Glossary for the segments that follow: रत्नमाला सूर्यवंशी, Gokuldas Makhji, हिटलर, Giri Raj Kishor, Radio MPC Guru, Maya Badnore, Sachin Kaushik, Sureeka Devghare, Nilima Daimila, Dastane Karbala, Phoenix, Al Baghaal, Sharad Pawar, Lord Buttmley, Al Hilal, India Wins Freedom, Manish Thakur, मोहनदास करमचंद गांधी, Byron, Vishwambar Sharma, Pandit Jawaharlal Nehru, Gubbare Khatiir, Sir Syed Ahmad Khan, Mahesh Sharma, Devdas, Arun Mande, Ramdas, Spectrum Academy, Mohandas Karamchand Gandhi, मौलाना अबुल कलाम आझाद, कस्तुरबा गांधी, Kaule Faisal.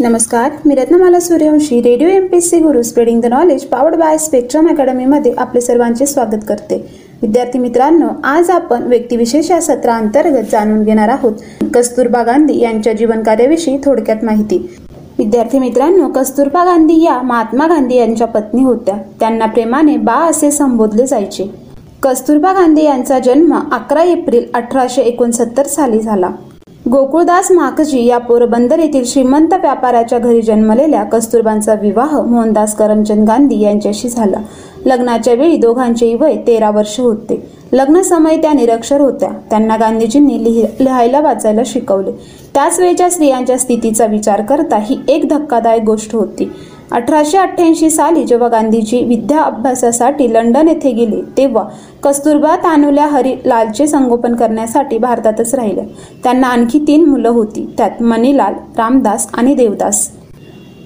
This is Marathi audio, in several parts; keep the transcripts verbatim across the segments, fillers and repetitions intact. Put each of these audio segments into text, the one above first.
नमस्कार, मी रत्नमाला सूर्यवंशी radio MPC Guru spreading the knowledge powered by Spectrum अकॅडमीमध्ये आपले सर्वांचे स्वागत करते. विद्यार्थी मित्रांनो, आज आपण व्यक्तिविशेष या सत्राअंतर्गत जाणून घेणार आहोत कस्तुरबा गांधी यांच्या जीवनकार्याविषयी थोडक्यात माहिती. विद्यार्थी मित्रांनो, कस्तुरबा गांधी या महात्मा गांधी यांच्या पत्नी होत्या. त्यांना प्रेमाने बा असे संबोधले जायचे. कस्तुरबा गांधी यांचा जन्म अकरा एप्रिल अठराशे एकोणसत्तर साली झाला. गोकुळदास माखजी या पोरबंदर येथील श्रीमंत व्यापाऱ्याच्या घरी जन्मलेल्या कस्तुरबांचा विवाह मोहनदास करमचंद गांधी यांच्याशी झाला. लग्नाच्या वेळी दोघांचेही वय तेरा वर्ष होते. लग्नसमयी त्या निरक्षर होत्या. त्यांना गांधीजींनी लिहायला वाचायला शिकवले. त्याच वेळच्या स्त्रियांच्या स्थितीचा विचार करता ही एक धक्कादायक गोष्ट होती. अठराशे अठ्ठ्याऐंशी साली जेव्हा गांधीजी विद्या अभ्यासासाठी लंडन येथे गेले तेव्हा कस्तुरबा तानुल्या हरिलालचे संगोपन करण्यासाठी भारतातच राहिल्या. त्यांना आणखी तीन मुलं होती, त्यात मनीलाल, रामदास आणि देवदास.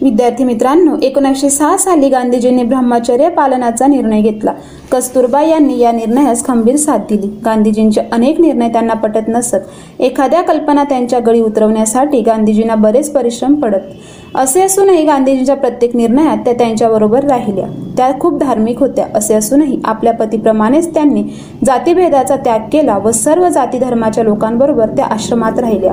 विद्यार्थी मित्रांनो, एकोणीसशे सहा साली गांधीजींनी ब्रह्मचर्य पालनाचा निर्णय घेतला. कस्तुरबा यांनी या निर्णयास खंबीर साथ दिली. गांधीजींचे अनेक निर्णय त्यांना पटत नसत. एखाद्या कल्पना त्यांच्या गळी उतरवण्यासाठी गांधीजींना बरेच परिश्रम पडत. असे असूनही गांधीजींच्या प्रत्येक निर्णयात त्या त्यांच्याबरोबर राहिल्या. त्या खूप धार्मिक होत्या. असे असूनही आपल्या पतीप्रमाणेच त्यांनी जातीभेदाचा त्याग केला व सर्व जाती धर्माच्या लोकांबरोबर त्या आश्रमात राहिल्या.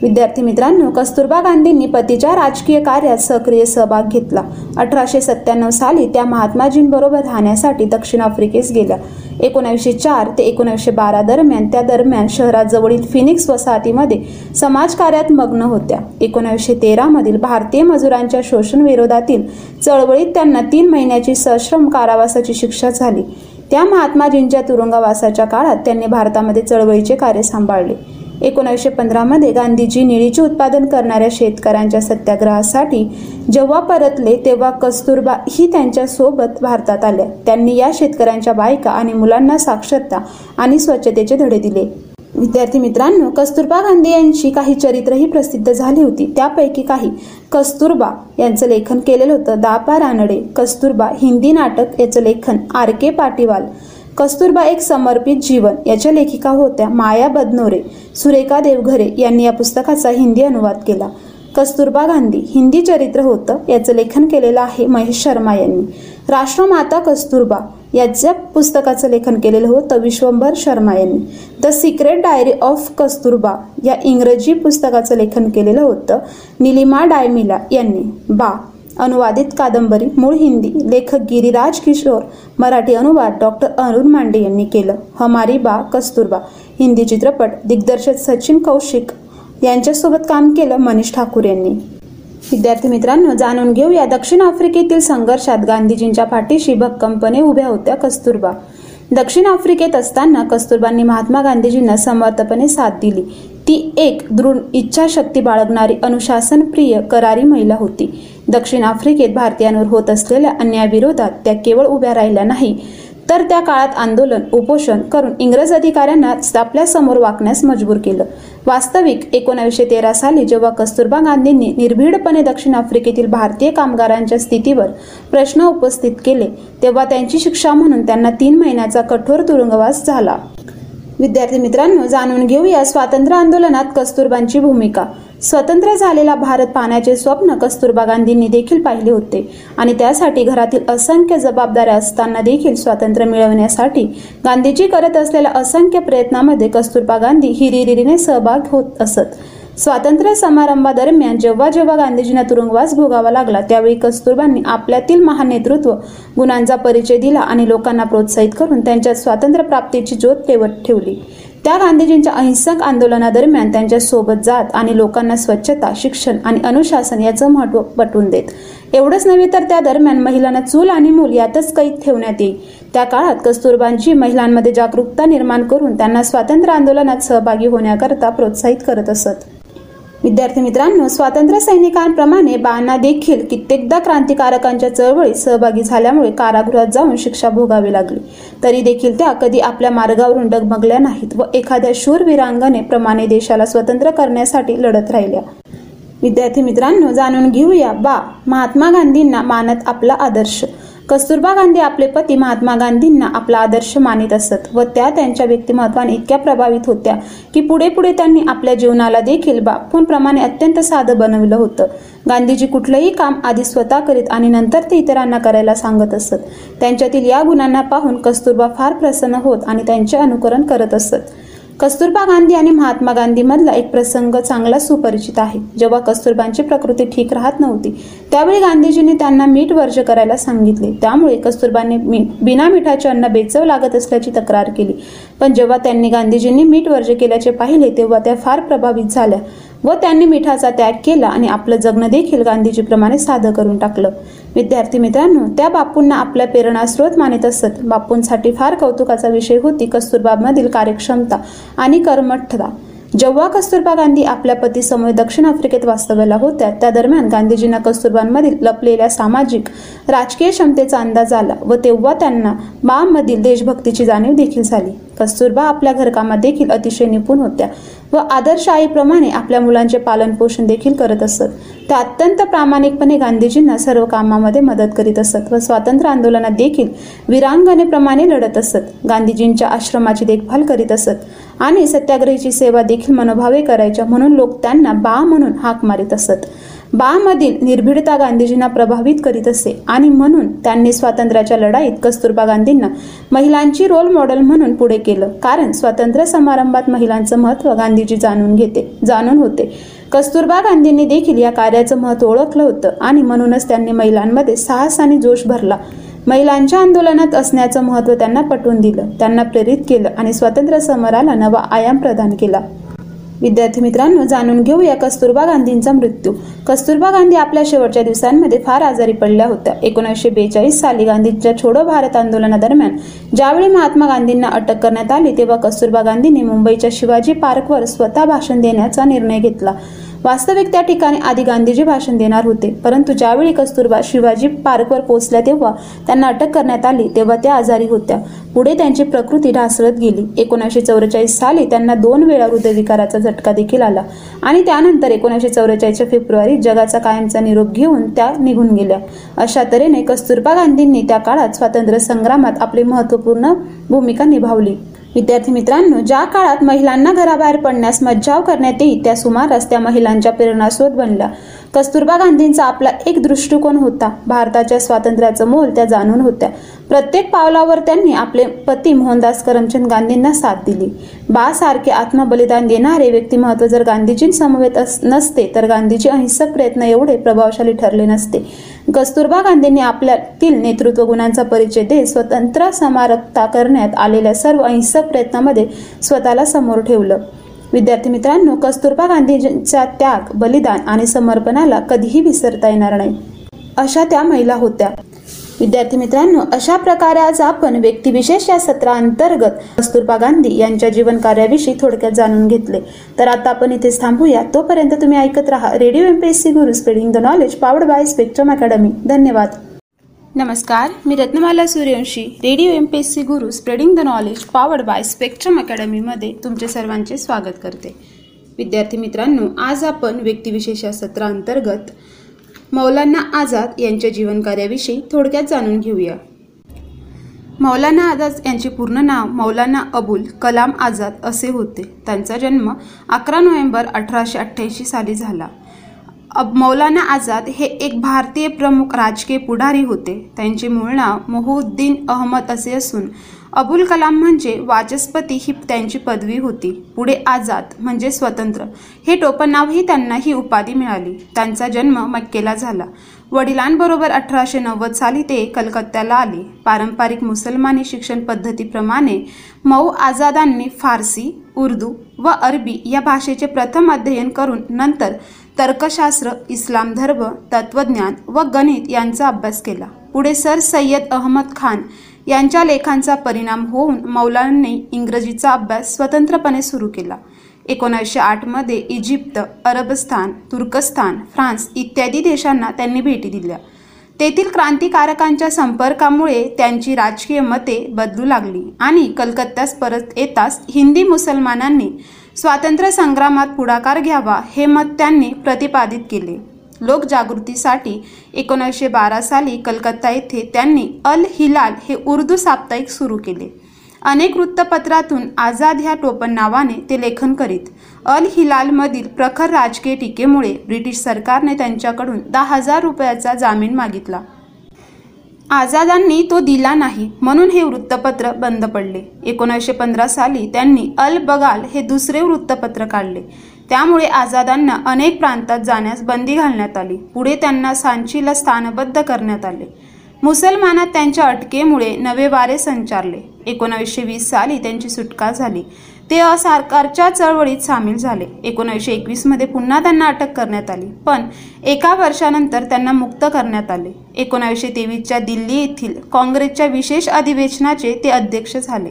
विद्यार्थी मित्रांनो, कस्तुरबा गांधींनी पतीच्या राजकीय कार्यात सक्रिय सहभाग घेतला. अठराशे सत्त्याण्णव साली त्या महात्माजींबरोबर राहण्यासाठी दक्षिण आफ्रिकेस गेल्या. एकोणीसशे चार ते एकोणीसशे बारा दरम्यान त्या दरम्यान शहराजवळील फिनिक्स वसाहतीमध्ये समाजकार्यात मग्न होत्या. एकोणीसशे तेरा मधील भारतीय मजुरांच्या शोषण विरोधातील चळवळीत त्यांना तीन महिन्याची सश्रम कारावासाची शिक्षा झाली. त्या महात्माजींच्या तुरुंगवासाच्या काळात त्यांनी भारतामध्ये चळवळीचे कार्य सांभाळले. एकोणीसशे पंधरा मध्ये गांधीजी निळीचे उत्पादन करणाऱ्या शेतकऱ्यांच्या सत्याग्रहासाठी जेव्हा परतले तेव्हा कस्तुरबा ही त्यांच्या सोबत भारतात आल्या. त्यांनी या शेतकऱ्यांच्या बायका आणि मुलांना साक्षरता आणि स्वच्छतेचे धडे दिले. विद्यार्थी मित्रांनो, कस्तुरबा गांधी यांची काही चरित्रही प्रसिद्ध झाली होती. त्यापैकी काही कस्तुरबा यांचं लेखन केलेलं होतं दा पा रानडे. कस्तुरबा हिंदी नाटक याचं लेखन आर के पाटीवाल. कस्तुरबा एक समर्पित जीवन याच्या लेखिका होत्या माया बदनोरे. सुरेका देवघरे यांनी या पुस्तकाचा हिंदी अनुवाद केला. कस्तुरबा गांधी हिंदी चरित्र होतं याचं लेखन केलेलं आहे महेश शर्मा यांनी. राष्ट्रमाता कस्तुरबा याच्या पुस्तकाचं लेखन केलेलं होतं विश्वंबर शर्मा यांनी. The secret diary of Kasturba या इंग्रजी पुस्तकाचं लेखन केलेलं होतं निलिमा डायमिला यांनी. बा अनुवादित कादंबरी मूळ हिंदी, लेखक गिरी राज किशोर, मराठी अनुवाद डॉक्टर अरुण मांडे यांनी केलं. हमारी बा कस्तुरबा हिंदी चित्रपट दिग्दर्शक सचिन कौशिक यांच्यासोबत काम केलं मनीष ठाकूर यांनी. विद्यार्थी मित्रांनो, जाणून घेऊया दक्षिण आफ्रिकेतील संघर्षात गांधीजींच्या पाठीशी भक्कमपणे उभ्या होत्या कस्तुरबा. दक्षिण आफ्रिकेत असताना कस्तुरबांनी महात्मा गांधीजींना समर्थपणे साथ दिली. ती एक दृढ इच्छाशक्ती बाळगणारी अनुशासनप्रिय करारी महिला होती. दक्षिण आफ्रिकेत भारतीयांवर होत असलेल्या अन्यायाविरोधात त्या केवळ उभ्या राहिल्या नाही, तर त्या काळात आंदोलन उपोषण करून इंग्रज अधिकाऱ्यांना आपल्या समोर वाकण्यास मजबूर केलं. वास्तविक एकोणीसशे तेरा साली जेव्हा कस्तुरबा गांधींनी निर्भीडपणे दक्षिण आफ्रिकेतील भारतीय कामगारांच्या स्थितीवर प्रश्न उपस्थित केले तेव्हा त्यांची शिक्षा म्हणून त्यांना तीन महिन्याचा कठोर तुरुंगवास झाला. विद्यार्थी मित्रांनो, जाणून घेऊया स्वातंत्र्य आंदोलनात कस्तुरबांची भूमिका. स्वतंत्र झालेला भारत पाहण्याचे स्वप्न कस्तुरबा गांधींनी देखील पाहिले होते आणि त्यासाठी घरातील असंख्य जबाबदाऱ्या असताना देखील स्वातंत्र्य मिळवण्यासाठी गांधीजी करत असलेल्या असंख्य प्रयत्नांमध्ये कस्तुरबा गांधी हिरिरीने सहभाग होत असत. स्वातंत्र्य समारंभादरम्यान जेव्हा जेव्हा गांधीजींना तुरुंगवास भोगावा लागला त्यावेळी कस्तुरबांनी आपल्यातील महान नेतृत्व गुणांचा परिचय दिला आणि लोकांना प्रोत्साहित करून त्यांच्या स्वातंत्र्यप्राप्तीची ज्योत पेवत ठेवली. त्या गांधीजींच्या अहिंसक आंदोलनादरम्यान त्यांच्या सोबत जात आणि लोकांना स्वच्छता, शिक्षण आणि अनुशासन याचं महत्त्व पटवून देत. एवढंच नव्हे तर त्या दरम्यान महिलांना चूल आणि मूल यातच कैद ठेवण्यात येईल. त्या काळात कस्तुरबांची महिलांमध्ये जागरूकता निर्माण करून त्यांना स्वातंत्र्य आंदोलनात सहभागी होण्याकरता प्रोत्साहित करत असत. विद्यार्थी मित्रांनो, स्वातंत्र्य सैनिकांप्रमाणे बांना देखील कित्येकदा क्रांतिकारकांच्या चळवळीत सहभागी झाल्यामुळे कारागृहात जाऊन शिक्षा भोगावी लागली. तरी देखील त्या कधी आपल्या मार्गावरून डगमगल्या नाहीत व एखाद्या शूरवीरांगणे प्रमाणे देशाला स्वतंत्र करण्यासाठी लढत राहिल्या. विद्यार्थी मित्रांनो, जाणून घेऊया बा महात्मा गांधींना मानत आपला आदर्श. कस्तुरबा गांधी आपले पती महात्मा गांधींना आपला आदर्श मानित असत व त्या त्यांच्या व्यक्तिमत्वाने इतक्या प्रभावित होत्या की पुढे पुढे त्यांनी आपल्या जीवनाला देखील बापूंप्रमाणे अत्यंत साधं बनवलं होतं. गांधीजी कुठलंही काम आधी स्वतः करीत आणि नंतर ते इतरांना करायला सांगत असत. त्यांच्यातील या गुणांना पाहून कस्तुरबा फार प्रसन्न होत आणि त्यांचे अनुकरण करत असत. कस्तुरबा गांधी आणि महात्मा गांधी मधला एक प्रसंग चांगला सुपरिचित आहे. जेव्हा कस्तुरबांची प्रकृती ठीक राहत नव्हती त्यावेळी गांधीजींनी त्यांना मीठ वर्ज करायला सांगितले. त्यामुळे कस्तुरबाने बिना मिठाचे अन्न बेचव लागत असल्याची तक्रार केली. पण जेव्हा त्यांनी गांधीजींनी मीठ वर्ज केल्याचे पाहिले तेव्हा त्या फार प्रभावित झाल्या व त्यांनी मिठाचा त्याग केला आणि आपलं जगणं देखील गांधीजीप्रमाणे साधं करून टाकलं. विद्यार्थी मित्रांनो, त्या बापूंना आपल्या प्रेरणास्रोत मानित असत. बापूंसाठी फार कौतुकाचा विषय होती कस्तुरबामधील कार्यक्षमता आणि कर्मठता. जेव्हा कस्तुरबा गांधी आपल्या पतीसमोर दक्षिण आफ्रिकेत वास्तव्याला होत्या त्या दरम्यान गांधीजींना कस्तुरबांमधील लपलेल्या सामाजिक राजकीय क्षमतेचा अंदाज आला व तेव्हा त्यांना बामधील देशभक्तीची जाणीव देखील झाली. कस्तुरबा आपल्या घरकामात देखील अतिशय निपुण होत्या व आदर्श आईप्रमाणे आपल्या मुलांचे पालनपोषण देखील करत असत. त्या अत्यंत प्रामाणिकपणे गांधीजींना सर्व कामामध्ये मदत करीत असत व स्वातंत्र्य आंदोलनात देखील वीरांगनेप्रमाणे लढत असत. गांधीजींच्या आश्रमाची देखभाल करीत असत आणि सत्याग्रहीची सेवा देखील मनोभावे करायच्या म्हणून लोक त्यांना बा म्हणून हाक मारित असत. बामधील निर्भीडता गांधीजींना प्रभावित करीत असे आणि म्हणून त्यांनी स्वातंत्र्याच्या लढाईत कस्तुरबा गांधींना महिलांची रोल मॉडेल म्हणून पुढे केलं. कारण स्वातंत्र्य समारंभात महिलांचं महत्त्व गांधीजी जाणून घेते जाणून होते. कस्तुरबा गांधींनी देखील या कार्याचं महत्त्व ओळखलं होतं आणि म्हणूनच त्यांनी महिलांमध्ये साहस आणि जोश भरला. महिलांच्या आंदोलनात असण्याचं महत्त्व त्यांना पटवून दिलं, त्यांना प्रेरित केलं आणि स्वातंत्र्य समराला नवा आयाम प्रदान केला. विद्यार्थी मित्रांनो, जाणून घेऊया कस्तुरबा गांधींचा मृत्यू. कस्तुरबा गांधी आपल्या शेवटच्या दिवसांमध्ये फार आजारी पडल्या होत्या. एकोणीसशे बेचाळीस साली गांधींच्या छोडो भारत आंदोलनादरम्यान ज्यावेळी महात्मा गांधींना अटक करण्यात आली तेव्हा कस्तुरबा गांधींनी मुंबईच्या शिवाजी पार्कवर स्वतः भाषण देण्याचा निर्णय घेतला. वास्तविक त्या ठिकाणी आधी गांधीजी भाषण देणार होते, परंतु ज्यावेळी कस्तुरबा शिवाजी पार्कवर पोहोचल्या तेव्हा त्यांना अटक करण्यात आली तेव्हा त्या आजारी होत्या. पुढे त्यांची प्रकृती ढासळत गेली. एकोणीसशे चौवेचाळीस साली त्यांना दोन वेळा हृदयविकाराचा झटका देखील आला आणि त्यानंतर एकोणीसशे चौवेचाळीसच्या फेब्रुवारी जगाचा कायमचा निरोप घेऊन त्या निघून गेल्या. अशा तऱ्हेने कस्तुरबा गांधींनी त्या काळात स्वातंत्र्य संग्रामात आपली महत्त्वपूर्ण भूमिका निभावली. विद्यार्थी मित्रांनो, ज्या काळात महिलांना घराबाहेर पडण्यास मज्जाव करण्यात येईल त्या सुमारास त्या महिलांच्या प्रेरणास्रोत बनल्या. कस्तुरबा गांधींचा आपला एक दृष्टिकोन होता. भारताच्या स्वातंत्र्याचं मोल त्या जाणून होत्या. प्रत्येक पावलावर त्यांनी आपले पती मोहनदास करमचंद गांधींना साथ दिली. बासारखे आत्मबलिदान देणारे व्यक्तिमत्व जर गांधीजींसमवेत नसते तर गांधीजी अहिंसक प्रयत्न एवढे प्रभावशाली ठरले नसते. कस्तुरबा गांधींनी आपल्यातील नेतृत्व गुणांचा परिचय देत स्वतंत्र स्मारकता करण्यात आलेल्या सर्व अहिंसक प्रयत्नामध्ये स्वतःला समोर ठेवलं. विद्यार्थी मित्रांनो, कस्तुरबा गांधीजींचा त्याग, बलिदान आणि समर्पणाला कधीही विसरता येणार नाही अशा त्या महिला होत्या. विद्यार्थी मित्रांनो, अशा प्रकारे आज आपण व्यक्तिविशेष या सत्राअंतर्गत कस्तुरबा गांधी यांच्या जीवन कार्याविषयी थोडक्यात जाणून घेतले. तर आता आपण इथेच थांबूया. तोपर्यंत तुम्ही ऐकत राहा radio MPSC Guru, spreading the knowledge, powered by Spectrum academy. धन्यवाद. नमस्कार, मी रत्नमाला सूर्यवंशी. Radio MPSC Guru, spreading the knowledge, powered by Spectrum अकॅडमीमध्ये तुमचे सर्वांचे स्वागत करते. विद्यार्थी मित्रांनो, आज आपण व्यक्तिविशेष या सत्राअंतर्गत मौलाना आझाद यांच्या जीवनकार्याविषयी थोडक्यात जाणून घेऊया. मौलाना आझाद यांचे पूर्ण नाव मौलाना अबुल कलाम आझाद असे होते. त्यांचा जन्म अकरा नोव्हेंबर अठराशे अठ्ठ्याऐंशी साली झाला. अब मौलाना आझाद हे एक भारतीय प्रमुख राजकीय पुढारी होते. त्यांचे मूळ नाव मोहुद्दीन अहमद असे असून अबुल कलाम म्हणजे वाचस्पती ही त्यांची पदवी होती. पुढे आझाद म्हणजे स्वतंत्र हे टोपणनावही त्यांना ही उपाधी मिळाली. त्यांचा जन्म मक्केला झाला. वडिलांबरोबर अठराशे नव्वद साली ते कलकत्त्याला आले. पारंपरिक मुसलमानी शिक्षण पद्धतीप्रमाणे मऊ आझादांनी फारसी, उर्दू व अरबी या भाषेचे प्रथम अध्ययन करून नंतर तर्कशास्त्र, इस्लाम धर्म, तत्त्वज्ञान व गणित यांचा अभ्यास केला. पुढे सर सय्यद अहमद खान यांच्या लेखांचा परिणाम होऊन मौलानांनी इंग्रजीचा अभ्यास स्वतंत्रपणे सुरू केला. एकोणीसशे आठमध्ये इजिप्त, अरबस्तान, तुर्कस्तान, फ्रान्स इत्यादी देशांना त्यांनी भेटी दिल्या. तेथील क्रांतिकारकांच्या संपर्कामुळे त्यांची राजकीय मते बदलू लागली आणि कलकत्त्यास परत येताच हिंदी मुसलमानांनी स्वातंत्र्य संग्रामात पुढाकार घ्यावा हे मत त्यांनी प्रतिपादित केले. लोकजागृतीसाठी एकोणीसशे बारा साली कलकत्ता येथे त्यांनी अल हिलाल हे उर्दू साप्ताहिक सुरू केले. अनेक वृत्तपत्रातून आझाद ह्या टोपण नावाने ते लेखन करीत. अल हिलालमधील प्रखर राजकीय टीकेमुळे ब्रिटिश सरकारने त्यांच्याकडून दहा हजार रुपयाचा जामीन मागितला. आझादांनी तो दिला नाही म्हणून हे वृत्तपत्र बंद पडले. एकोणीसशे पंधरा साली त्यांनी अल बगाल हे दुसरे वृत्तपत्र काढले. त्यामुळे आझादांना अनेक प्रांतात जाण्यास बंदी घालण्यात आली. पुढे त्यांना सांचीला स्थानबद्ध करण्यात आले. मुसलमानात त्यांच्या अटकेमुळे नवे वारे संचारले. एकोणीसशे वीस साली त्यांची सुटका झाली. ते असरकारच्या चळवळीत सामील झाले. एकोणीसशे एकवीस मध्ये पुन्हा त्यांना अटक करण्यात आली, पण एका वर्षानंतर त्यांना मुक्त करण्यात आले. एकोणीसशे तेवीसच्या दिल्ली येथील काँग्रेसच्या विशेष अधिवेशनाचे ते अध्यक्ष झाले.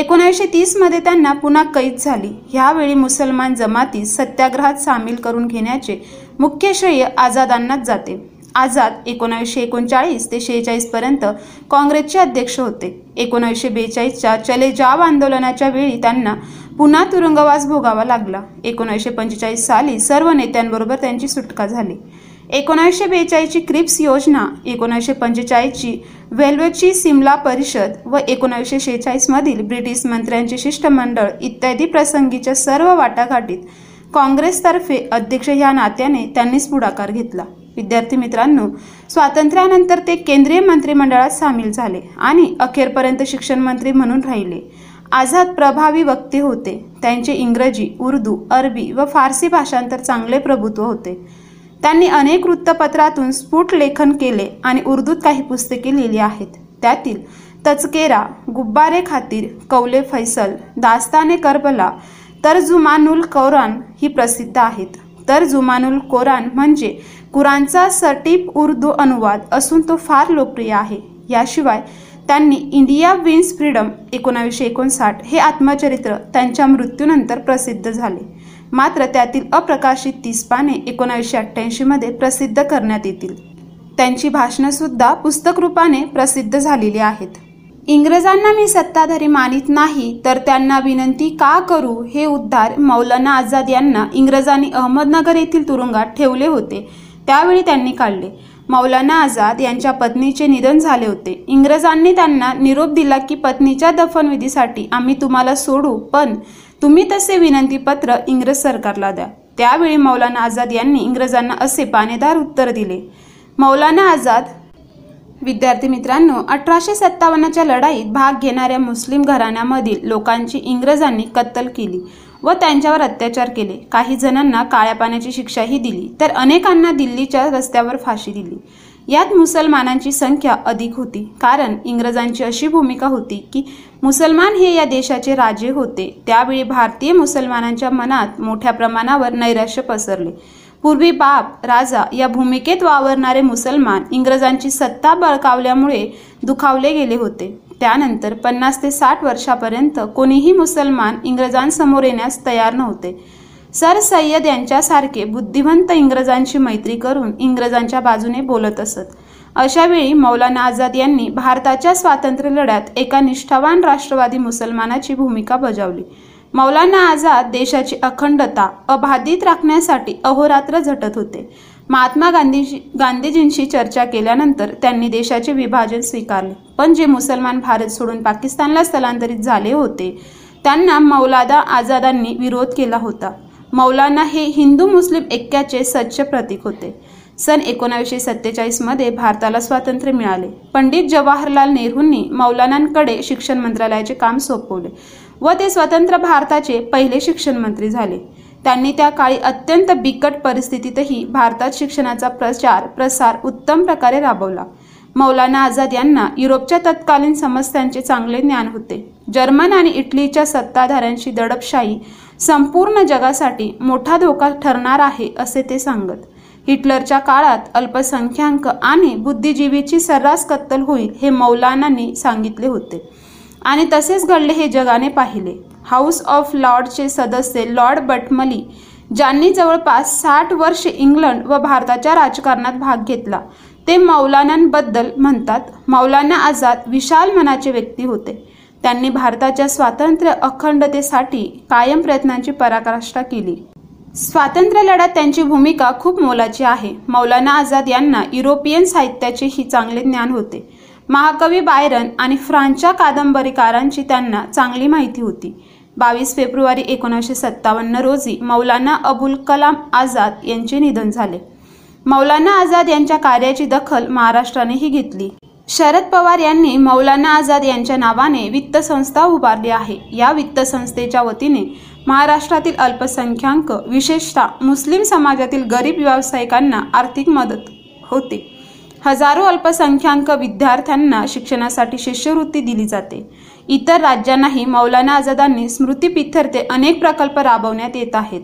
एकोणीसशे तीसमध्ये त्यांना पुन्हा कैद झाली. ह्यावेळी मुसलमान जमाती सत्याग्रहात सामील करून घेण्याचे मुख्य श्रेय आझादांनाच जाते. आझाद एकोणीसशे एकोणचाळीस ते शेहेचाळीस पर्यंत काँग्रेसचे अध्यक्ष होते. एकोणीसशे बेचाळीसच्या चले जाव आंदोलनाच्या वेळी त्यांना पुन्हा तुरुंगवास भोगावा लागला. एकोणीसशे पंचेचाळीस साली सर्व नेत्यांबरोबर त्यांची सुटका झाली. एकोणीसशे बेचाळीसची क्रिप्स योजना, एकोणीसशे पंचेचाळीसची वेल्वेची सिमला परिषद व एकोणीसशे शेहेचाळीसमधील ब्रिटिश मंत्र्यांचे शिष्टमंडळ इत्यादी प्रसंगीच्या सर्व वाटाघाटीत काँग्रेसतर्फे अध्यक्ष ह्या नात्याने त्यांनीच पुढाकार घेतला. विद्यार्थी मित्रांनो, स्वातंत्र्यानंतर ते केंद्रीय मंत्रिमंडळात सामील झाले आणि अखेरपर्यंत शिक्षण मंत्री म्हणून राहिले. आझाद प्रभावी वक्ते होते. त्यांचे इंग्रजी, उर्दू, अरबी व फारसी भाषांतर चांगले प्रभुत्व होते. त्यांनी अनेक वृत्तपत्रातून स्फुट लेखन केले आणि उर्दूत काही पुस्तके लिहिली आहेत. त्यातील तजकेरा, गुब्बारे खातीर, कौले फैसल, दास्ताने करबला, तर्जुमानुल कुरान ही प्रसिद्ध आहेत. तर्जुमानुल कुरान म्हणजे कुराणचा सटीप उर्दू अनुवाद असून तो फार लोकप्रिय आहे. याशिवाय त्यांनी इंडिया विन्स फ्रीडम एकोणावीसशे एकोणसाठ हे आत्मचरित्र त्यांच्या मृत्यूनंतर प्रसिद्ध झाले. मात्र त्यातील अप्रकाशित तीस पाने एकोणीसशे अठ्ठ्याऐंशी मध्ये प्रसिद्ध करण्यात येतील. त्यांची भाषणं सुद्धा पुस्तक रूपाने प्रसिद्ध झालेली आहेत. इंग्रजांना मी सत्ताधारी मानित नाही तर त्यांना विनंती का करू हे उद्गार मौलाना आझाद यांना इंग्रजांनी अहमदनगर येथील तुरुंगात ठेवले होते त्यावेळी त्यांनी काढले. मौलाना आझाद यांच्या पत्नीचे निधन झाले होते. इंग्रजांनी त्यांना निरोप दिला की पत्नीच्या दफनविधीसाठी आम्ही तुम्हाला सोडू, पण तुम्ही तसे विनंतीपत्र इंग्रज सरकारला द्या. त्यावेळी मौलाना आझाद यांनी इंग्रजांना असे पाणेदार उत्तर दिले. मौलाना आझाद विद्यार्थी मित्रांनो अठराशे सत्तावन्नच्या लढाईत भाग घेणाऱ्या मुस्लिम घराण्यामधील लोकांची इंग्रजांनी कत्तल केली व त्यांच्यावर अत्याचार केले. काही जणांना काळ्या पाण्याची शिक्षाही दिली, तर अनेकांना दिल्लीच्या रस्त्यावर फाशी दिली. यात मुसलमानांची संख्या अधिक होती, कारण इंग्रजांची अशी भूमिका होती की मुसलमान हे या देशाचे राजे होते. त्यावेळी भारतीय मुसलमानांच्या मनात मोठ्या प्रमाणावर नैराश्य पसरले. पूर्वी बाप, राजा या भूमिकेत वावरणारे मुसलमान इंग्रजांची सत्ता बळकावल्यामुळे दुखावले गेले होते. त्यानंतर पन्नास ते साठ वर्षापर्यंत कोणीही मुसलमान इंग्रजांसमोर येण्यास तयार नव्हते. सर सय्यद यांच्यासारखे बुद्धिवंत इंग्रजांची मैत्री करून इंग्रजांच्या बाजूने बोलत असत. अशावेळी मौलाना आझाद यांनी भारताच्या स्वातंत्र्य लढ्यात एका निष्ठावान राष्ट्रवादी मुसलमानाची भूमिका बजावली. मौलाना आझाद देशाची अखंडता अबाधित राखण्यासाठी अहोरात्र झटत होते. महात्मा गांधीजी गांधीजींशी चर्चा केल्यानंतर त्यांनी देशाचे विभाजन स्वीकारले, पण जे मुसलमान भारत सोडून पाकिस्तानला स्थलांतरित झाले होते त्यांना मौलाना आझादांनी विरोध केला होता. मौलाना हे हिंदू मुस्लिम ऐक्याचे सच्चे प्रतीक होते. सन एकोणीसशे सत्तेचाळीसमध्ये भारताला स्वातंत्र्य मिळाले. पंडित जवाहरलाल नेहरूंनी मौलानांकडे शिक्षण मंत्रालयाचे काम सोपवले व ते स्वतंत्र भारताचे पहिले शिक्षण मंत्री झाले. त्यांनी त्या काळी अत्यंत बिकट परिस्थितीतही भारतात शिक्षणाचा प्रचार प्रसार उत्तम प्रकारे राबवला. मौलाना आझाद यांना युरोपच्या तत्कालीन समस्यांचे चांगले ज्ञान होते. जर्मन आणि इटलीच्या सत्ताधाऱ्यांशी दडपशाही संपूर्ण जगासाठी मोठा धोका ठरणार आहे असे ते सांगत. हिटलरच्या काळात अल्पसंख्याक आणि बुद्धिजीवीची सर्रास कत्तल होईल हे मौलानांनी सांगितले होते आणि तसेच घडले हे जगाने पाहिले. हाऊस ऑफ लॉर्डचे सदस्य लॉर्ड बटमली, ज्यांनी जवळपास साठ वर्षे इंग्लंड व भारताच्या राजकारणात भाग घेतला, ते मौलानांबद्दल म्हणतात. मौलाना आझाद विशाल मनाचे व्यक्ती होते. त्यांनी भारताच्या स्वातंत्र्य अखंडतेसाठी कायम प्रयत्नांची पराकाष्ठा केली. स्वातंत्र्य लढ्यात त्यांची भूमिका खूप मोलाची आहे. मौलाना आझाद यांना युरोपियन साहित्याचेही चांगले ज्ञान होते. महाकवी बायरन आणि फ्रान्सच्या कादंबरीकारांची त्यांना चांगली माहिती होती. बावीस फेब्रुवारी एकोणीसशे सत्तावन्न रोजी मौलाना अबुल कलाम आझाद यांचे निधन झाले. मौलाना आझाद यांच्या कार्याची दखल महाराष्ट्रानेही घेतली. शरद पवार यांनी मौलाना आझाद यांच्या नावाने वित्त संस्था उभारली आहे. या वित्त संस्थेच्या वतीने महाराष्ट्रातील अल्पसंख्याक विशेषतः मुस्लिम समाजातील गरीब व्यावसायिकांना आर्थिक मदत होते. हजारो अल्पसंख्याक विद्यार्थ्यांना शिक्षणासाठी शिष्यवृत्ती दिली जाते. इतर राज्यांनाही मौलाना आझादांनी स्मृतीपित्यर्थे अनेक प्रकल्प राबवण्यात येत आहेत.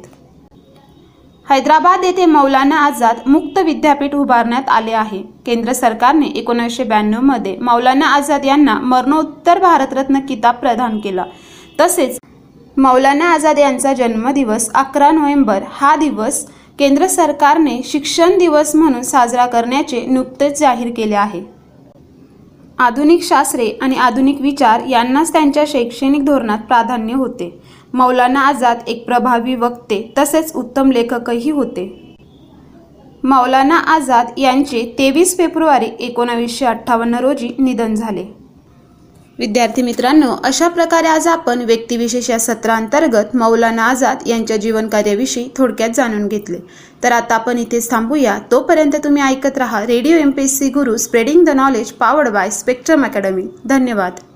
हैदराबाद येथे मौलाना आझाद मुक्त विद्यापीठ उभारण्यात आले आहे. केंद्र सरकारने एकोणीसशे ब्याण्णव मध्ये मौलाना आझाद यांना मरणोत्तर भारतरत्न किताब प्रदान केला. तसेच मौलाना आझाद यांचा जन्मदिवस अकरा नोव्हेंबर हा दिवस केंद्र सरकारने शिक्षण दिवस म्हणून साजरा करण्याचे नुकतेच जाहीर केले आहे. आधुनिक शास्त्रे आणि आधुनिक विचार यांनाच त्यांच्या शैक्षणिक धोरणात प्राधान्य होते. मौलाना आझाद एक प्रभावी वक्ते तसेच उत्तम लेखकही होते. मौलाना आझाद यांचे तेवीस फेब्रुवारी एकोणावीसशे अठ्ठावन्न रोजी निधन झाले. विद्यार्थी मित्रांनो, अशा प्रकारे आज आपण व्यक्तिविशेष या सत्रांतर्गत मौलाना आझाद यांच्या जीवनकार्याविषयी थोडक्यात जाणून घेतले. तर आता आपण इथेच थांबूया. तोपर्यंत तुम्ही ऐकत राहा radio M P S C Guru, spreading the knowledge, powered by Spectrum academy. धन्यवाद.